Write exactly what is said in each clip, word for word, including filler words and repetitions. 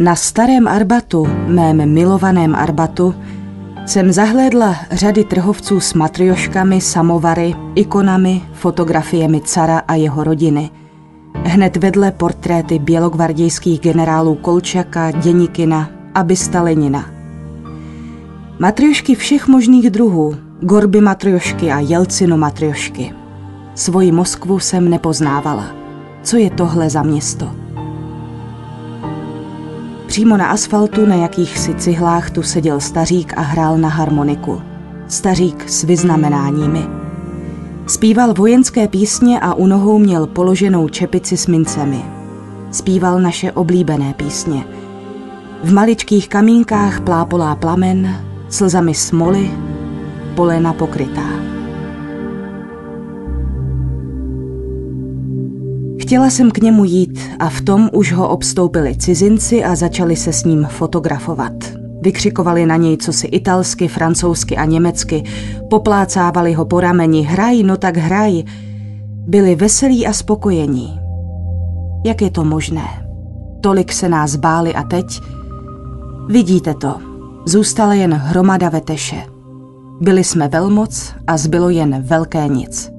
Na starém Arbatu, mém milovaném Arbatu, jsem zahlédla řady trhovců s matrioškami, samovary, ikonami, fotografiemi cara a jeho rodiny. Hned vedle portréty bělogvardějských generálů Kolčaka, Děnikina a Bysta Lenina. Matriošky všech možných druhů, Gorby matriošky a Jelcinu matriošky. Svoji Moskvu jsem nepoznávala. Co je tohle za město? Přímo na asfaltu na jakýchsi cihlách tu seděl stařík a hrál na harmoniku. Stařík s vyznamenáními. Zpíval vojenské písně a u nohou měl položenou čepici s mincemi. Zpíval naše oblíbené písně. V maličkých kamínkách plápolá plamen, slzami smoly, polena pokrytá. Chtěla jsem k němu jít a v tom už ho obstoupili cizinci a začali se s ním fotografovat. Vykřikovali na něj cosi italsky, francouzsky a německy, poplácávali ho po rameni, hraj, no tak hraj. Byli veselí a spokojení. Jak je to možné? Tolik se nás báli a teď? Vidíte to, zůstala jen hromada veteše. Byli jsme velmoc a zbylo jen velké nic.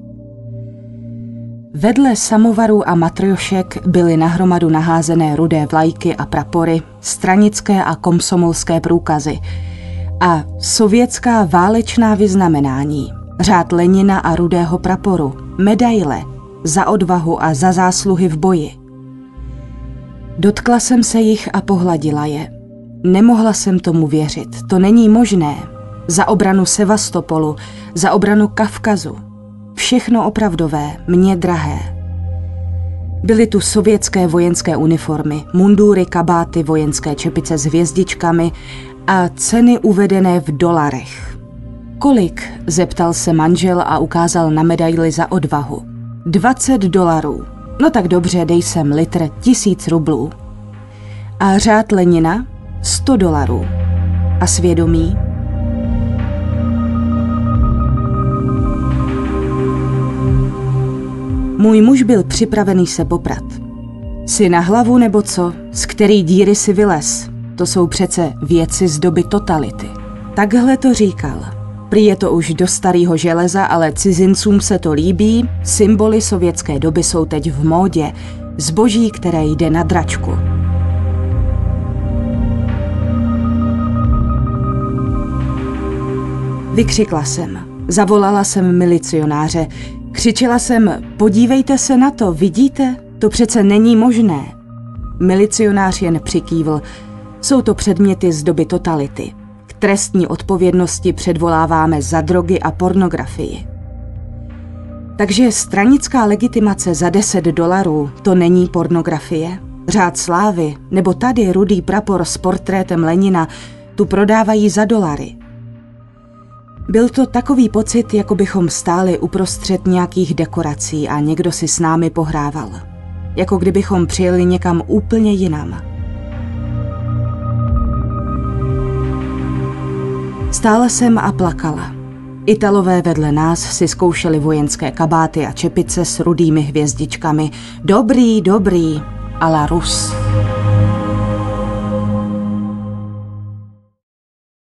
Vedle samovarů a matriošek byly na hromadu naházené rudé vlajky a prapory, stranické a komsomolské průkazy a sovětská válečná vyznamenání, řád Lenina a rudého praporu, medaile za odvahu a za zásluhy v boji. Dotkla jsem se jich a pohladila je. Nemohla jsem tomu věřit, to není možné. Za obranu Sevastopolu, za obranu Kavkazu. Všechno opravdové, mně drahé. Byly tu sovětské vojenské uniformy, mundúry, kabáty, vojenské čepice s hvězdičkami a ceny uvedené v dolarech. Kolik? Zeptal se manžel a ukázal na medaili za odvahu. dvacet dolarů. No tak dobře, dej sem litr, tisíc rublů. A řád Lenina? sto dolarů. A svědomí? Můj muž byl připravený se poprat. Jsi na hlavu nebo co? Z který díry si vylez? To jsou přece věci z doby totality. Takhle to říkal. Prý je to už do starého železa, ale cizincům se to líbí, symboly sovětské doby jsou teď v módě, zboží, které jde na dračku. Vykřikla jsem. Zavolala jsem milicionáře. Křičela jsem, podívejte se na to, vidíte? To přece není možné. Milicionář jen přikývl, jsou to předměty z doby totality. K trestní odpovědnosti předvoláváme za drogy a pornografii. Takže stranická legitimace za deset dolarů, to není pornografie? Řád slávy, nebo tady rudý prapor s portrétem Lenina, tu prodávají za dolary. Byl to takový pocit, jako bychom stáli uprostřed nějakých dekorací a někdo si s námi pohrával. Jako kdybychom přijeli někam úplně jinam. Stála jsem a plakala. Italové vedle nás si zkoušeli vojenské kabáty a čepice s rudými hvězdičkami. Dobrý, dobrý, a la Rus.